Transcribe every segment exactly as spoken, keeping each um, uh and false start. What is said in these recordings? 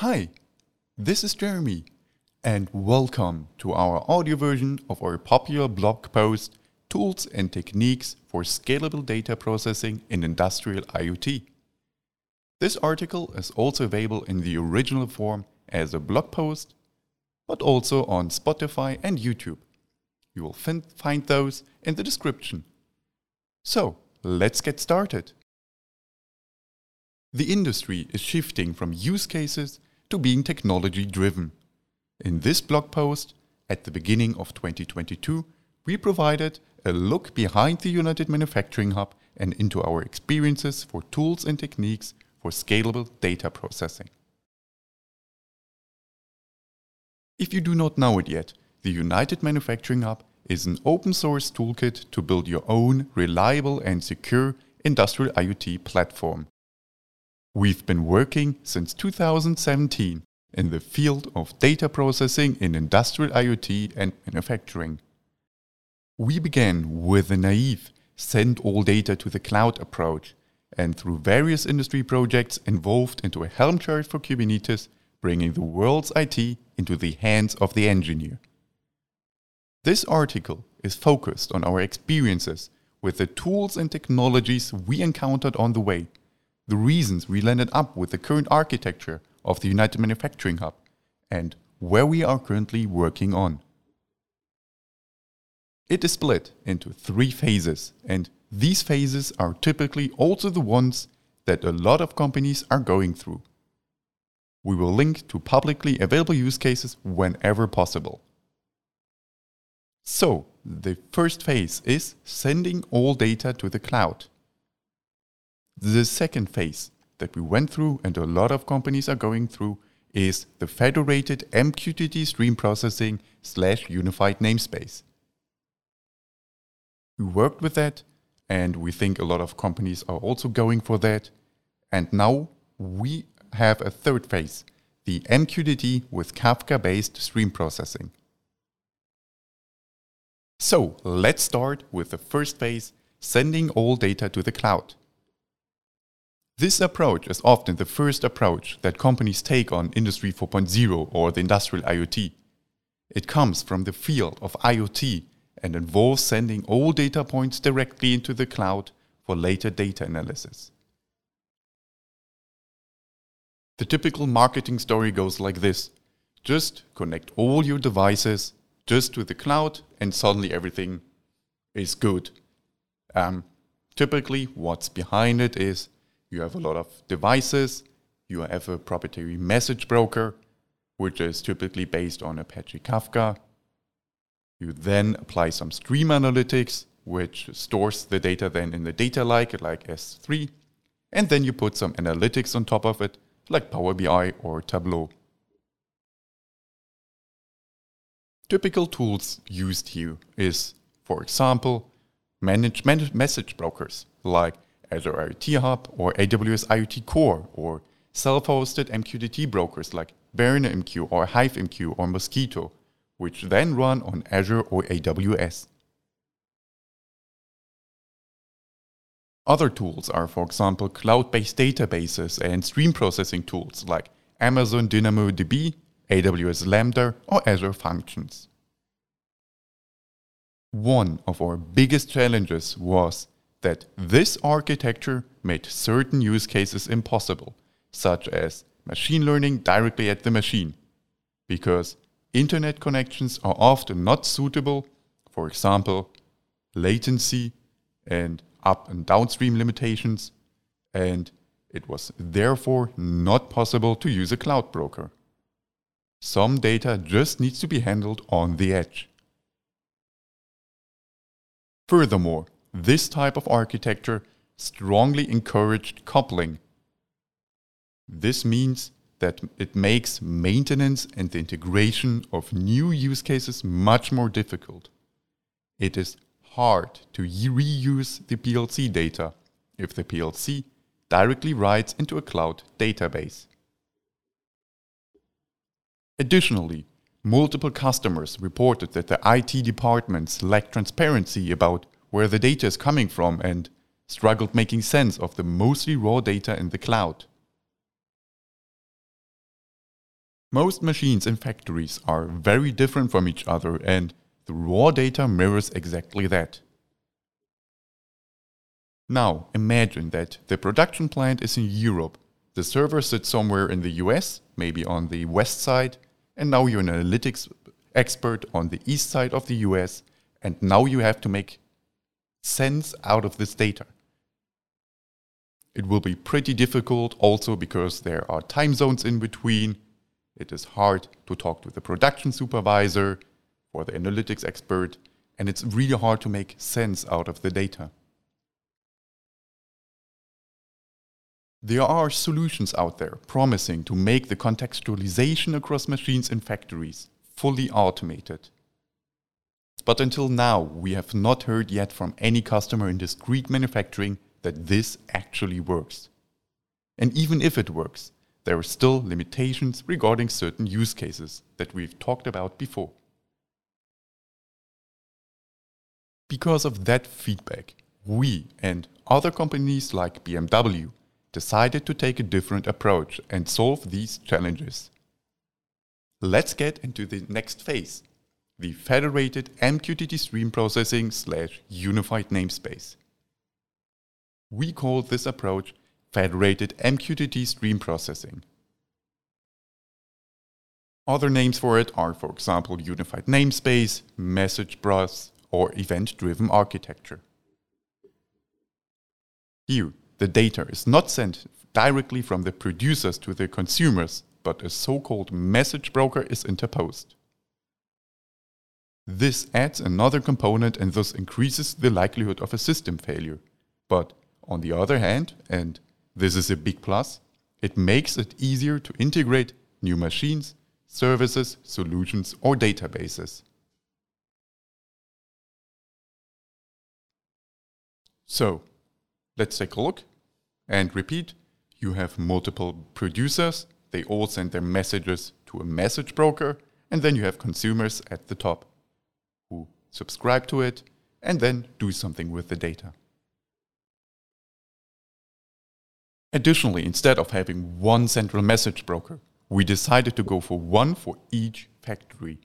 Hi, this is Jeremy, and welcome to our audio version of our popular blog post, Tools and Techniques for Scalable Data Processing in Industrial IoT. This article is also available in the original form as a blog post, but also on Spotify and YouTube. You will fin- find those in the description. So, let's get started. The industry is shifting from use cases to being technology-driven. In this blog post, at the beginning of twenty twenty-two, we provided a look behind the United Manufacturing Hub and into our experiences for tools and techniques for scalable data processing. If you do not know it yet, the United Manufacturing Hub is an open-source toolkit to build your own reliable and secure industrial IoT platform. We've been working since two thousand seventeen in the field of data processing in industrial IoT and manufacturing. We began with a naive send all data to the cloud approach and through various industry projects involved into a Helm chart for Kubernetes, bringing the world's I T into the hands of the engineer. This article is focused on our experiences with the tools and technologies we encountered on the way, the reasons we landed up with the current architecture of the United Manufacturing Hub, and where we are currently working on. It is split into three phases, and these phases are typically also the ones that a lot of companies are going through. We will link to publicly available use cases whenever possible. So, the first phase is sending all data to the cloud. The second phase that we went through and a lot of companies are going through is the federated M Q T T stream processing slash unified namespace. We worked with that, and we think a lot of companies are also going for that, and now we have a third phase, the M Q T T with Kafka-based stream processing. So let's start with the first phase, sending all data to the cloud. This approach is often the first approach that companies take on Industry four point oh or the industrial IoT. It comes from the field of IoT and involves sending all data points directly into the cloud for later data analysis. The typical marketing story goes like this. Just connect all your devices just to the cloud and suddenly everything is good. Um, typically, what's behind it is you have a lot of devices, you have a proprietary message broker, which is typically based on Apache Kafka. You then apply some stream analytics, which stores the data then in the data lake, like S three, and then you put some analytics on top of it, like Power B I or Tableau. Typical tools used here is, for example, managed message brokers like Azure IoT Hub or A W S IoT Core or self-hosted M Q T T brokers like VerneMQ or HiveMQ or Mosquitto, which then run on Azure or A W S. Other tools are, for example, cloud-based databases and stream processing tools like Amazon DynamoDB, A W S Lambda, or Azure Functions. One of our biggest challenges was that this architecture made certain use cases impossible, such as machine learning directly at the machine, because internet connections are often not suitable, for example, latency and up and downstream limitations, and it was therefore not possible to use a cloud broker. Some data just needs to be handled on the edge. Furthermore, this type of architecture strongly encouraged coupling. This means that it makes maintenance and the integration of new use cases much more difficult. It is hard to reuse the P L C data if the P L C directly writes into a cloud database. Additionally, multiple customers reported that the I T departments lacked transparency about where the data is coming from and struggled making sense of the mostly raw data in the cloud. Most machines in factories are very different from each other, and the raw data mirrors exactly that. Now, imagine that the production plant is in Europe, the server sits somewhere in the U S, maybe on the west side, and now you're an analytics expert on the east side of the U S, and now you have to make sense out of this data. It will be pretty difficult also because there are time zones in between. It is hard to talk to the production supervisor or the analytics expert, and it's really hard to make sense out of the data. There are solutions out there promising to make the contextualization across machines in factories fully automated. But until now, we have not heard yet from any customer in discrete manufacturing that this actually works. And even if it works, there are still limitations regarding certain use cases that we've talked about before. Because of that feedback, we and other companies like B M W decided to take a different approach and solve these challenges. Let's get into the next phase, the federated M Q T T stream processing slash unified namespace. We call this approach federated M Q T T stream processing. Other names for it are, for example, unified namespace, message bus, or event-driven architecture. Here, the data is not sent directly from the producers to the consumers, but a so-called message broker is interposed. This adds another component and thus increases the likelihood of a system failure. But on the other hand, and this is a big plus, it makes it easier to integrate new machines, services, solutions, or databases. So, let's take a look and repeat. You have multiple producers. They all send their messages to a message broker. And then you have consumers at the top who subscribe to it and then do something with the data. Additionally, instead of having one central message broker, we decided to go for one for each factory.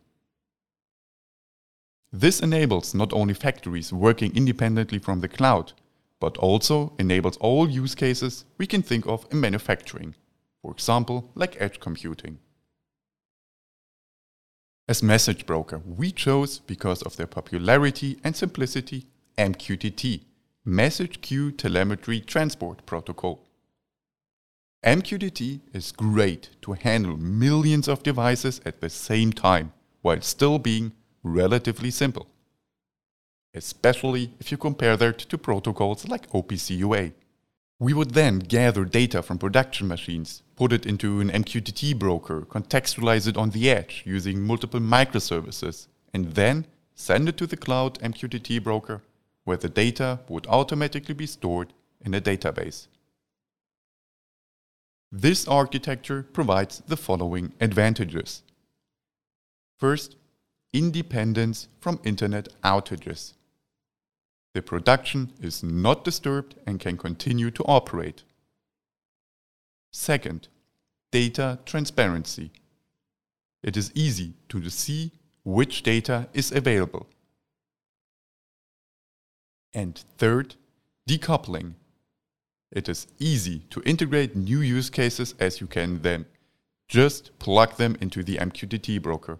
This enables not only factories working independently from the cloud, but also enables all use cases we can think of in manufacturing, for example, like edge computing. As message broker, we chose, because of their popularity and simplicity, M Q T T, Message Queue Telemetry Transport Protocol. M Q T T is great to handle millions of devices at the same time, while still being relatively simple, especially if you compare that to protocols like O P C U A. We would then gather data from production machines, put it into an M Q T T broker, contextualize it on the edge using multiple microservices, and then send it to the cloud M Q T T broker, where the data would automatically be stored in a database. This architecture provides the following advantages. First, independence from internet outages. The production is not disturbed and can continue to operate. Second, data transparency. It is easy to see which data is available. And third, decoupling. It is easy to integrate new use cases as you can then just plug them into the M Q T T broker.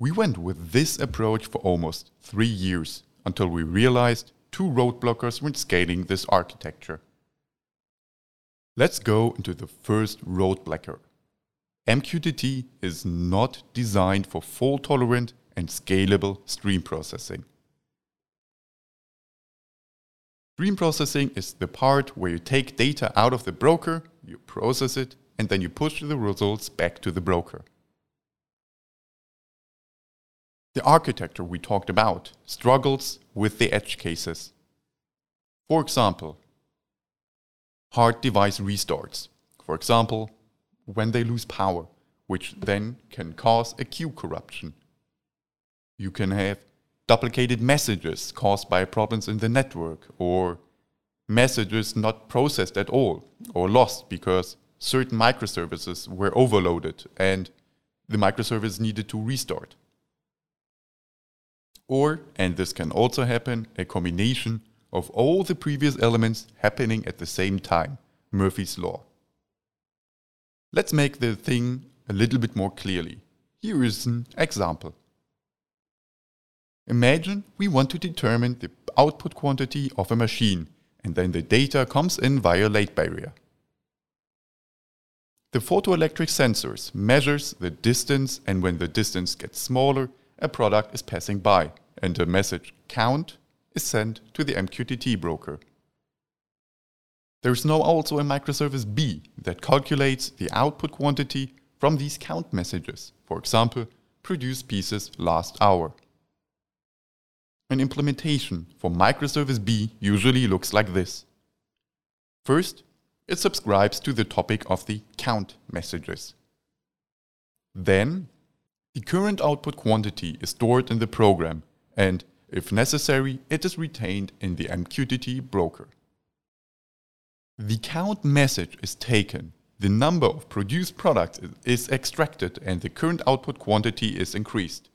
We went with this approach for almost three years until we realized two roadblockers when scaling this architecture. Let's go into the first roadblocker. M Q T T is not designed for fault-tolerant and scalable stream processing. Stream processing is the part where you take data out of the broker, you process it, and then you push the results back to the broker. The architecture we talked about struggles with the edge cases. For example, hard device restarts. For example, when they lose power, which then can cause a queue corruption. You can have duplicated messages caused by problems in the network, or messages not processed at all, or lost because certain microservices were overloaded and the microservice needed to restart. Or, and this can also happen, a combination of all the previous elements happening at the same time, Murphy's Law. Let's make the thing a little bit more clearly. Here is an example. Imagine we want to determine the output quantity of a machine, and then the data comes in via late barrier. The photoelectric sensors measures the distance, and when the distance gets smaller, a product is passing by, and the message count is sent to the M Q T T broker. There is now also a microservice B that calculates the output quantity from these count messages, for example, produce pieces last hour. An implementation for microservice B usually looks like this. First, it subscribes to the topic of the count messages. Then, the current output quantity is stored in the program and, if necessary, it is retained in the M Q T T broker. The count message is taken, the number of produced products is extracted, and the current output quantity is increased.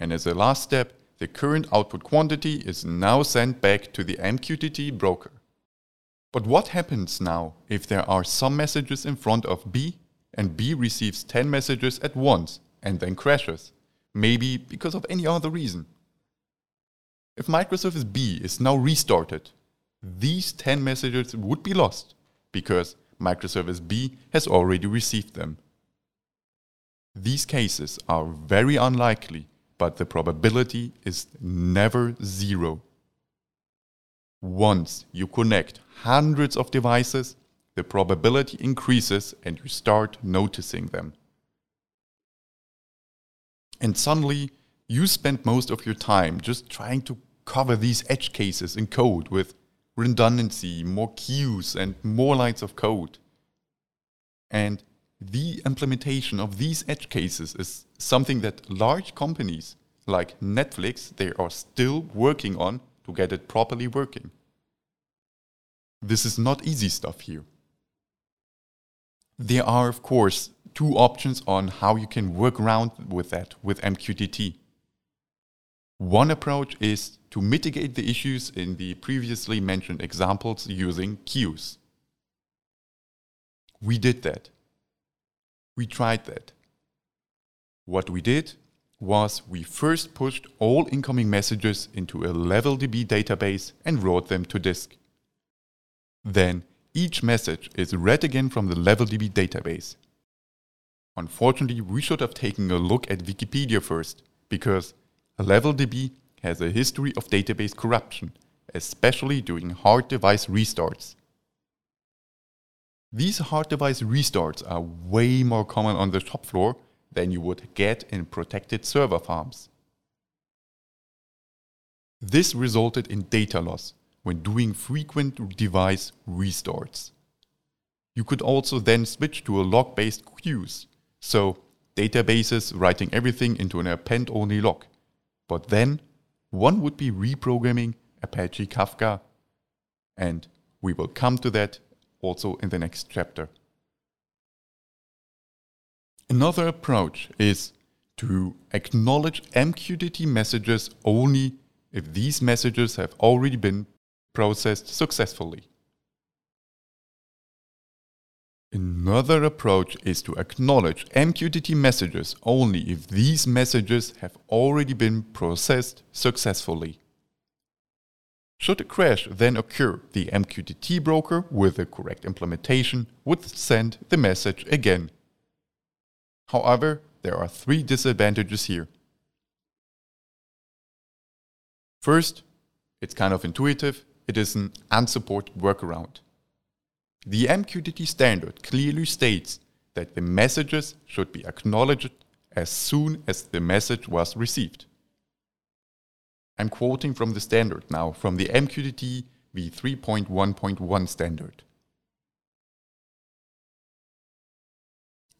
And as a last step, the current output quantity is now sent back to the M Q T T broker. But what happens now if there are some messages in front of B and B receives ten messages at once and then crashes, maybe because of any other reason? If microservice B is now restarted, these ten messages would be lost because microservice B has already received them. These cases are very unlikely, but the probability is never zero. Once you connect hundreds of devices, the probability increases and you start noticing them. And suddenly, you spend most of your time just trying to cover these edge cases in code with redundancy, more queues, and more lines of code. And the implementation of these edge cases is something that large companies like Netflix, they are still working on to get it properly working. This is not easy stuff here. There are, of course, two options on how you can work around with that with M Q T T. One approach is to mitigate the issues in the previously mentioned examples using queues. We did that. We tried that. What we did was we first pushed all incoming messages into a LevelDB database and wrote them to disk. Then each message is read again from the LevelDB database. Unfortunately, we should have taken a look at Wikipedia first, because LevelDB has a history of database corruption, especially during hard device restarts. These hard device restarts are way more common on the shop floor than you would get in protected server farms. This resulted in data loss when doing frequent device restarts. You could also then switch to a log-based queues, so databases writing everything into an append-only log. But then, one would be reprogramming Apache Kafka, and we will come to that also in the next chapter. Another approach is to acknowledge M Q T T messages only if these messages have already been processed successfully. Another approach is to acknowledge M Q T T messages only if these messages have already been processed successfully. Should a crash then occur, the M Q T T broker with the correct implementation would send the message again. However, there are three disadvantages here. First, it's kind of intuitive, it is an unsupported workaround. The M Q T T standard clearly states that the messages should be acknowledged as soon as the message was received. I'm quoting from the standard now, from the M Q T T v three point one point one standard.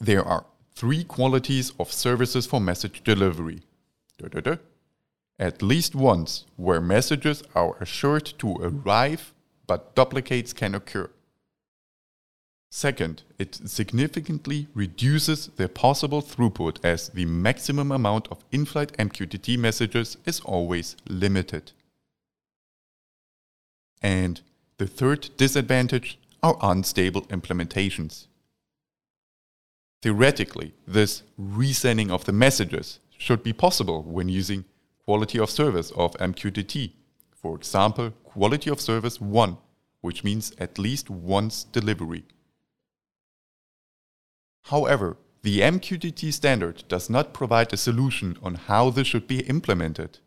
There are three qualities of services for message delivery. Da, da, da. At least once, where messages are assured to arrive, but duplicates can occur. Second, it significantly reduces their possible throughput as the maximum amount of in-flight M Q T T messages is always limited. And the third disadvantage are unstable implementations. Theoretically, this resending of the messages should be possible when using quality of service of M Q T T. For example, quality of service one, which means at least once delivery. However, the M Q T T standard does not provide a solution on how this should be implemented.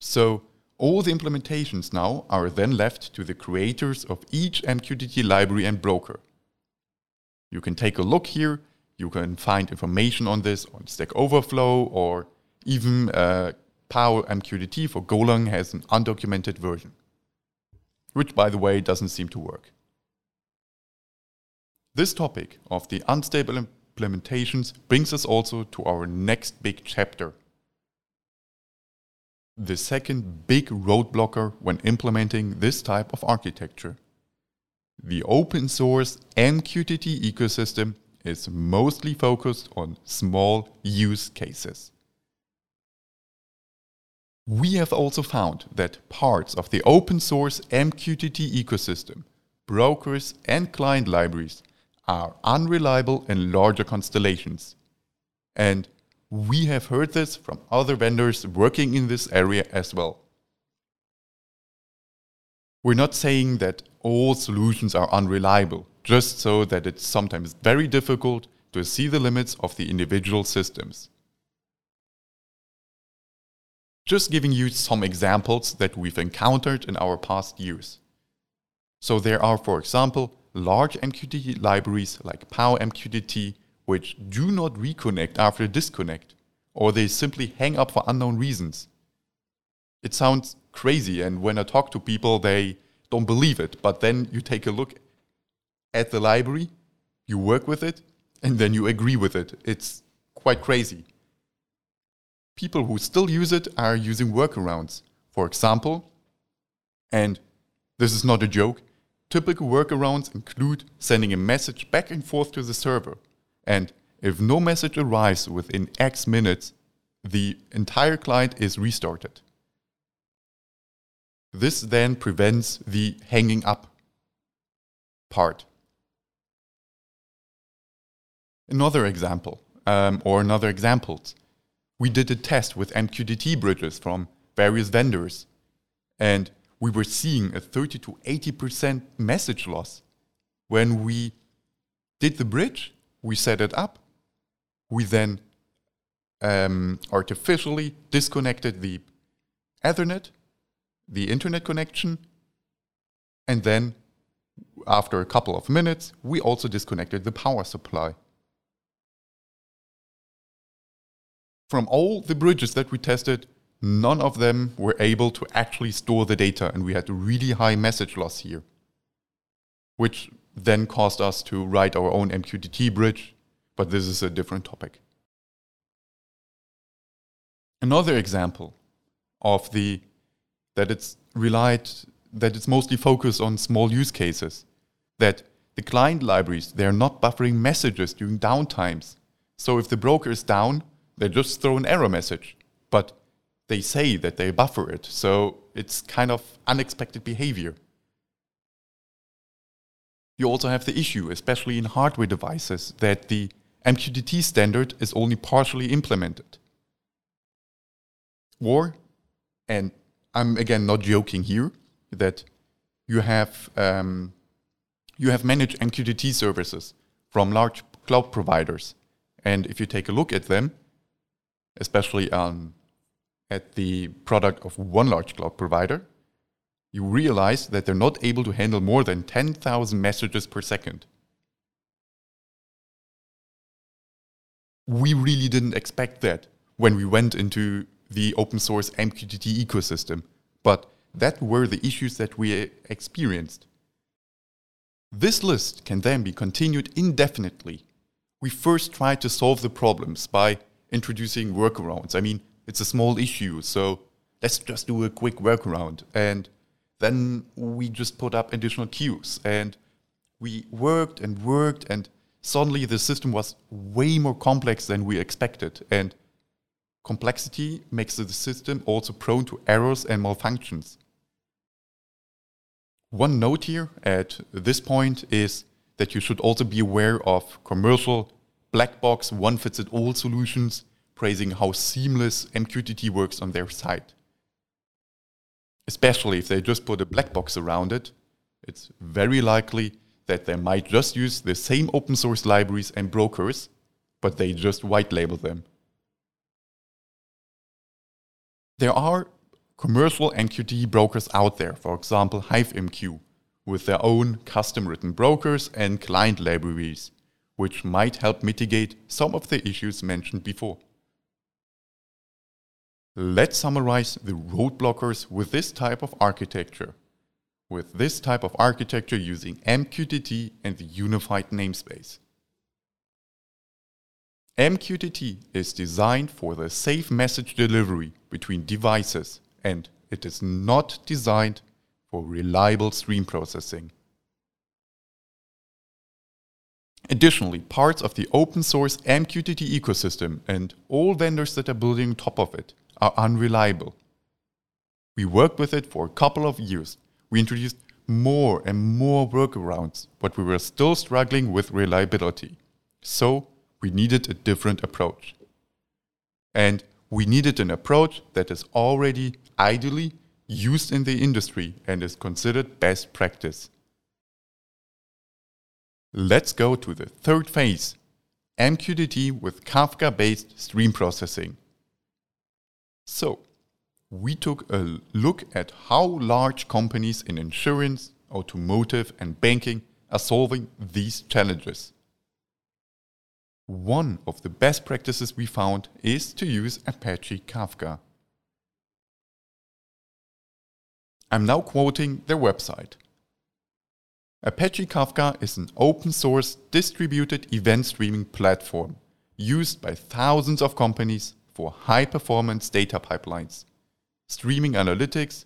So, all the implementations now are then left to the creators of each M Q T T library and broker. You can take a look here, you can find information on this on Stack Overflow, or even uh, PowMQTT for Golang has an undocumented version, which, by the way, doesn't seem to work. This topic of the unstable implementations brings us also to our next big chapter. The second big roadblocker when implementing this type of architecture. The open source M Q T T ecosystem is mostly focused on small use cases. We have also found that parts of the open source M Q T T ecosystem, brokers and client libraries, are unreliable in larger constellations. And we have heard this from other vendors working in this area as well. We're not saying that all solutions are unreliable, just so that it's sometimes very difficult to see the limits of the individual systems. Just giving you some examples that we've encountered in our past years. So there are, for example, large M Q T T libraries like PowMQTT, which do not reconnect after disconnect, or they simply hang up for unknown reasons. It sounds crazy, and when I talk to people, they don't believe it, but then you take a look at the library, you work with it, and then you agree with it. It's quite crazy. People who still use it are using workarounds. For example, and this is not a joke, typical workarounds include sending a message back and forth to the server. And if no message arrives within X minutes, the entire client is restarted. This then prevents the hanging up part. Another example, um, or another examples. We did a test with M Q T T bridges from various vendors, and we were seeing a thirty to eighty percent message loss. When we did the bridge, we set it up. We then um, artificially disconnected the Ethernet, the internet connection, and then after a couple of minutes, we also disconnected the power supply. From all the bridges that we tested, none of them were able to actually store the data, and we had a really high message loss here, which then caused us to write our own M Q T T bridge, but this is a different topic. Another example of the that it's relied that it's mostly focused on small use cases, that the client libraries, they're not buffering messages during downtimes. So if the broker is down, they just throw an error message, but they say that they buffer it, so it's kind of unexpected behavior. You also have the issue, especially in hardware devices, that the M Q T T standard is only partially implemented. Or, and I'm again not joking here, that you have um, you have managed M Q T T services from large cloud providers, and if you take a look at them, especially on at the product of one large cloud provider, you realize that they're not able to handle more than ten thousand messages per second. We really didn't expect that when we went into the open source M Q T T ecosystem, but that were the issues that we experienced. This list can then be continued indefinitely. We first tried to solve the problems by introducing workarounds. I mean, it's a small issue, so let's just do a quick workaround. And then we just put up additional queues. And we worked and worked, and suddenly the system was way more complex than we expected. And complexity makes the system also prone to errors and malfunctions. One note here at this point is that you should also be aware of commercial black box one-fits-it-all solutions praising how seamless M Q T T works on their site. Especially if they just put a black box around it, it's very likely that they might just use the same open source libraries and brokers, but they just white label them. There are commercial M Q T T brokers out there, for example HiveMQ, with their own custom written brokers and client libraries, which might help mitigate some of the issues mentioned before. Let's summarize the roadblockers with this type of architecture. With this type of architecture using M Q T T and the unified namespace. M Q T T is designed for the safe message delivery between devices, and it is not designed for reliable stream processing. Additionally, parts of the open source M Q T T ecosystem and all vendors that are building on top of it are unreliable. We worked with it for a couple of years. We introduced more and more workarounds, but we were still struggling with reliability. So we needed a different approach. And we needed an approach that is already ideally used in the industry and is considered best practice. Let's go to the third phase, M Q T T with Kafka-based stream processing. So, we took a look at how large companies in insurance, automotive, and banking are solving these challenges. One of the best practices we found is to use Apache Kafka. I'm now quoting their website. Apache Kafka is an open-source distributed event streaming platform used by thousands of companies for high-performance data pipelines, streaming analytics,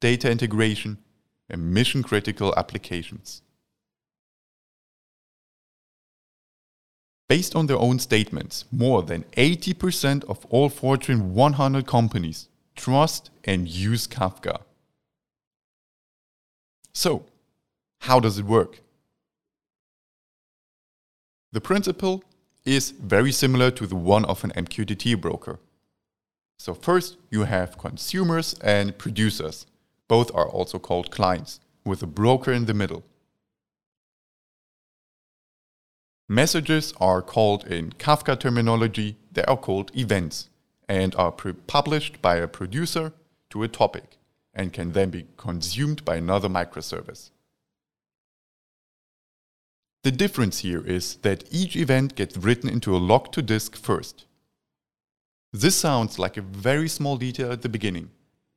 data integration, and mission-critical applications. Based on their own statements, more than eighty percent of all Fortune one hundred companies trust and use Kafka. So, how does it work? The principle is very similar to the one of an M Q T T broker. So first, you have consumers and producers. Both are also called clients, with a broker in the middle. Messages are called in Kafka terminology, they are called events, and are pre- published by a producer to a topic, and can then be consumed by another microservice. The difference here is that each event gets written into a log-to-disk first. This sounds like a very small detail at the beginning,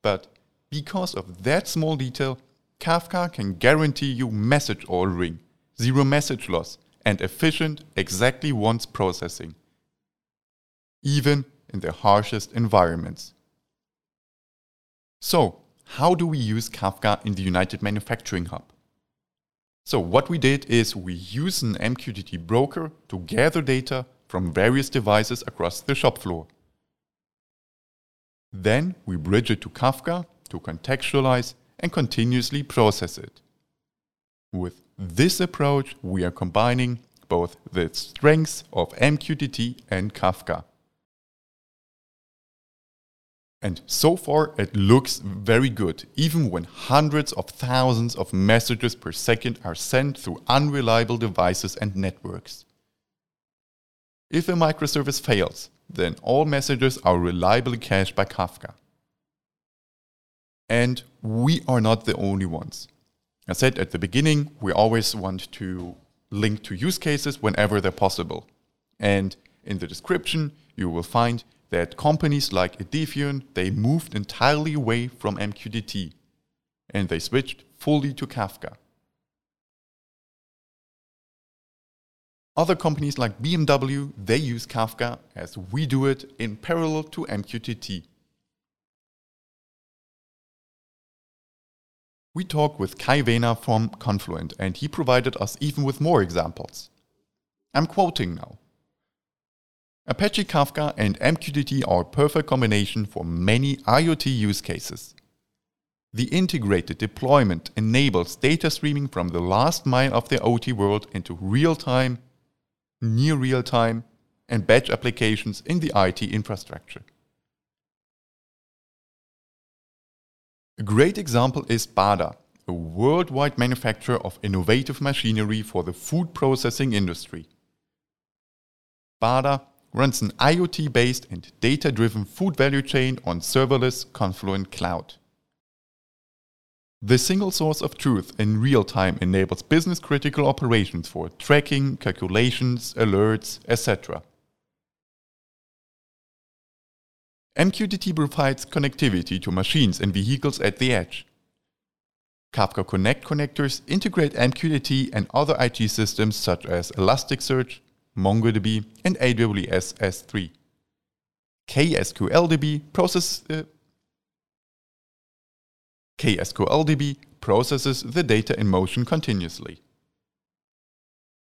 but because of that small detail, Kafka can guarantee you message ordering, zero message loss, and efficient exactly once processing, even in the harshest environments. So, how do we use Kafka in the United Manufacturing Hub? So what we did is we use an M Q T T broker to gather data from various devices across the shop floor. Then we bridge it to Kafka to contextualize and continuously process it. With this approach, we are combining both the strengths of M Q T T and Kafka. And so far, it looks very good, even when hundreds of thousands of messages per second are sent through unreliable devices and networks. If a microservice fails, then all messages are reliably cached by Kafka. And we are not the only ones. I said at the beginning, we always want to link to use cases whenever they're possible. And in the description, you will find that companies like Edifion, they moved entirely away from M Q T T, and they switched fully to Kafka. Other companies like B M W, they use Kafka as we do it in parallel to M Q T T. We talked with Kai Vena from Confluent, and he provided us even with more examples. I'm quoting now. Apache Kafka and M Q T T are a perfect combination for many IoT use cases. The integrated deployment enables data streaming from the last mile of the O T world into real-time, near real-time, and batch applications in the I T infrastructure. A great example is Bada, a worldwide manufacturer of innovative machinery for the food processing industry. Bada runs an IoT-based and data-driven food value chain on serverless Confluent Cloud. The single source of truth in real-time enables business-critical operations for tracking, calculations, alerts, et cetera. M Q T T provides connectivity to machines and vehicles at the edge. Kafka Connect connectors integrate M Q T T and other I T systems such as Elasticsearch, MongoDB, and A W S S three. KsqlDB process, uh, KsqlDB processes the data in motion continuously.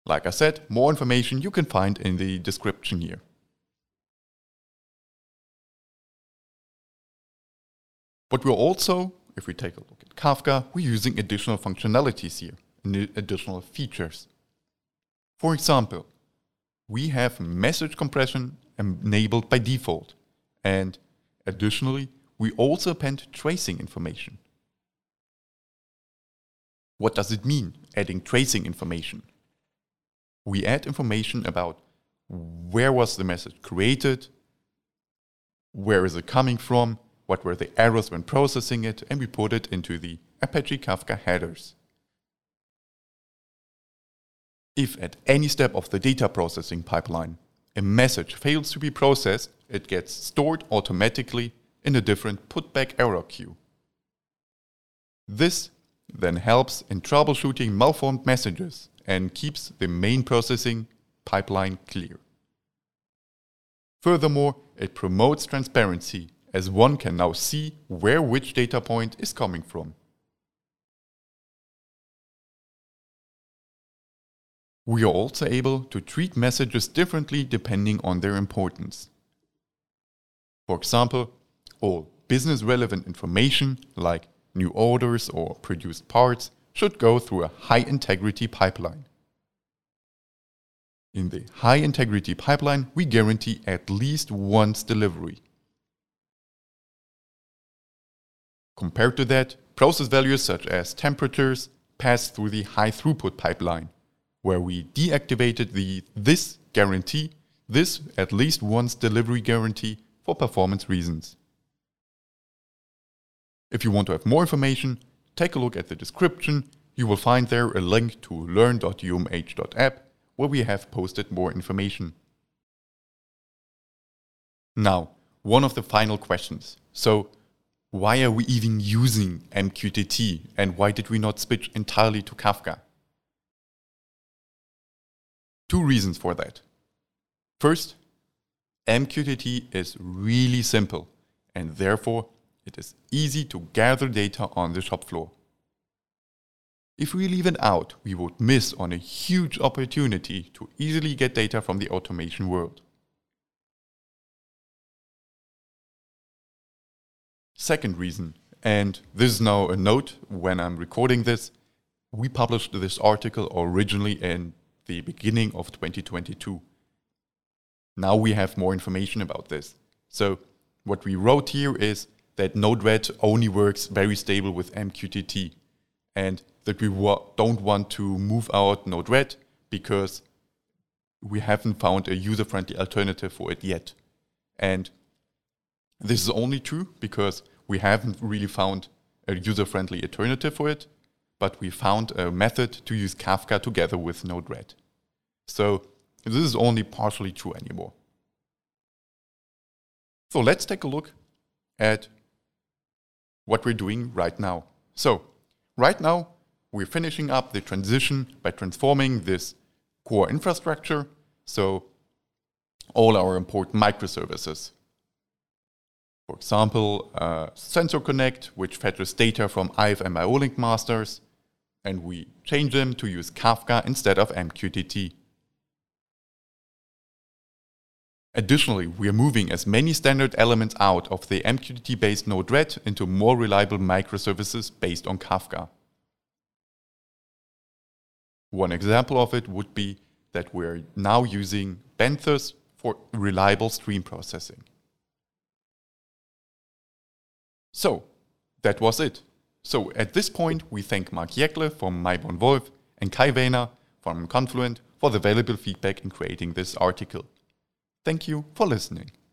Like I said, more information you can find in the description here. But we're also, if we take a look at Kafka, we're using additional functionalities here, additional features. For example, we have message compression enabled by default, and additionally, we also append tracing information. What does it mean, adding tracing information? We add information about where was the message created, where is it coming from, what were the errors when processing it, and we put it into the Apache Kafka headers. If at any step of the data processing pipeline a message fails to be processed, it gets stored automatically in a different putback error queue. This then helps in troubleshooting malformed messages and keeps the main processing pipeline clear. Furthermore, it promotes transparency, as one can now see where which data point is coming from. We are also able to treat messages differently depending on their importance. For example, all business-relevant information like new orders or produced parts should go through a high-integrity pipeline. In the high-integrity pipeline, we guarantee at least once delivery. Compared to that, process values such as temperatures pass through the high-throughput pipeline, where we deactivated the this guarantee, this at least once delivery guarantee, for performance reasons. If you want to have more information, take a look at the description. You will find there a link to learn dot u m h dot app, where we have posted more information. Now, one of the final questions. So, why are we even using M Q T T, and why did we not switch entirely to Kafka? Two reasons for that. First, M Q T T is really simple, and therefore it is easy to gather data on the shop floor. If we leave it out, we would miss on a huge opportunity to easily get data from the automation world. Second reason, and this is now a note when I'm recording this, we published this article originally in the beginning of twenty twenty-two. Now we have more information about this. So what we wrote here is that Node-RED only works very stable with M Q T T, and that we wa- don't want to move out Node-RED because we haven't found a user-friendly alternative for it yet. And this is only true because we haven't really found a user-friendly alternative for it, but we found a method to use Kafka together with Node-RED. So this is only partially true anymore. So let's take a look at what we're doing right now. So right now, we're finishing up the transition by transforming this core infrastructure, so all our important microservices. For example, uh, Sensor Connect, which fetches data from I F M I O-Link masters, and we change them to use Kafka instead of M Q T T. Additionally, we are moving as many standard elements out of the M Q T T-based Node-RED into more reliable microservices based on Kafka. One example of it would be that we're now using Benthos for reliable stream processing. So, that was it. So, at this point, we thank Mark Jekle from Maibon Wolf and Kai Vena from Confluent for the valuable feedback in creating this article. Thank you for listening.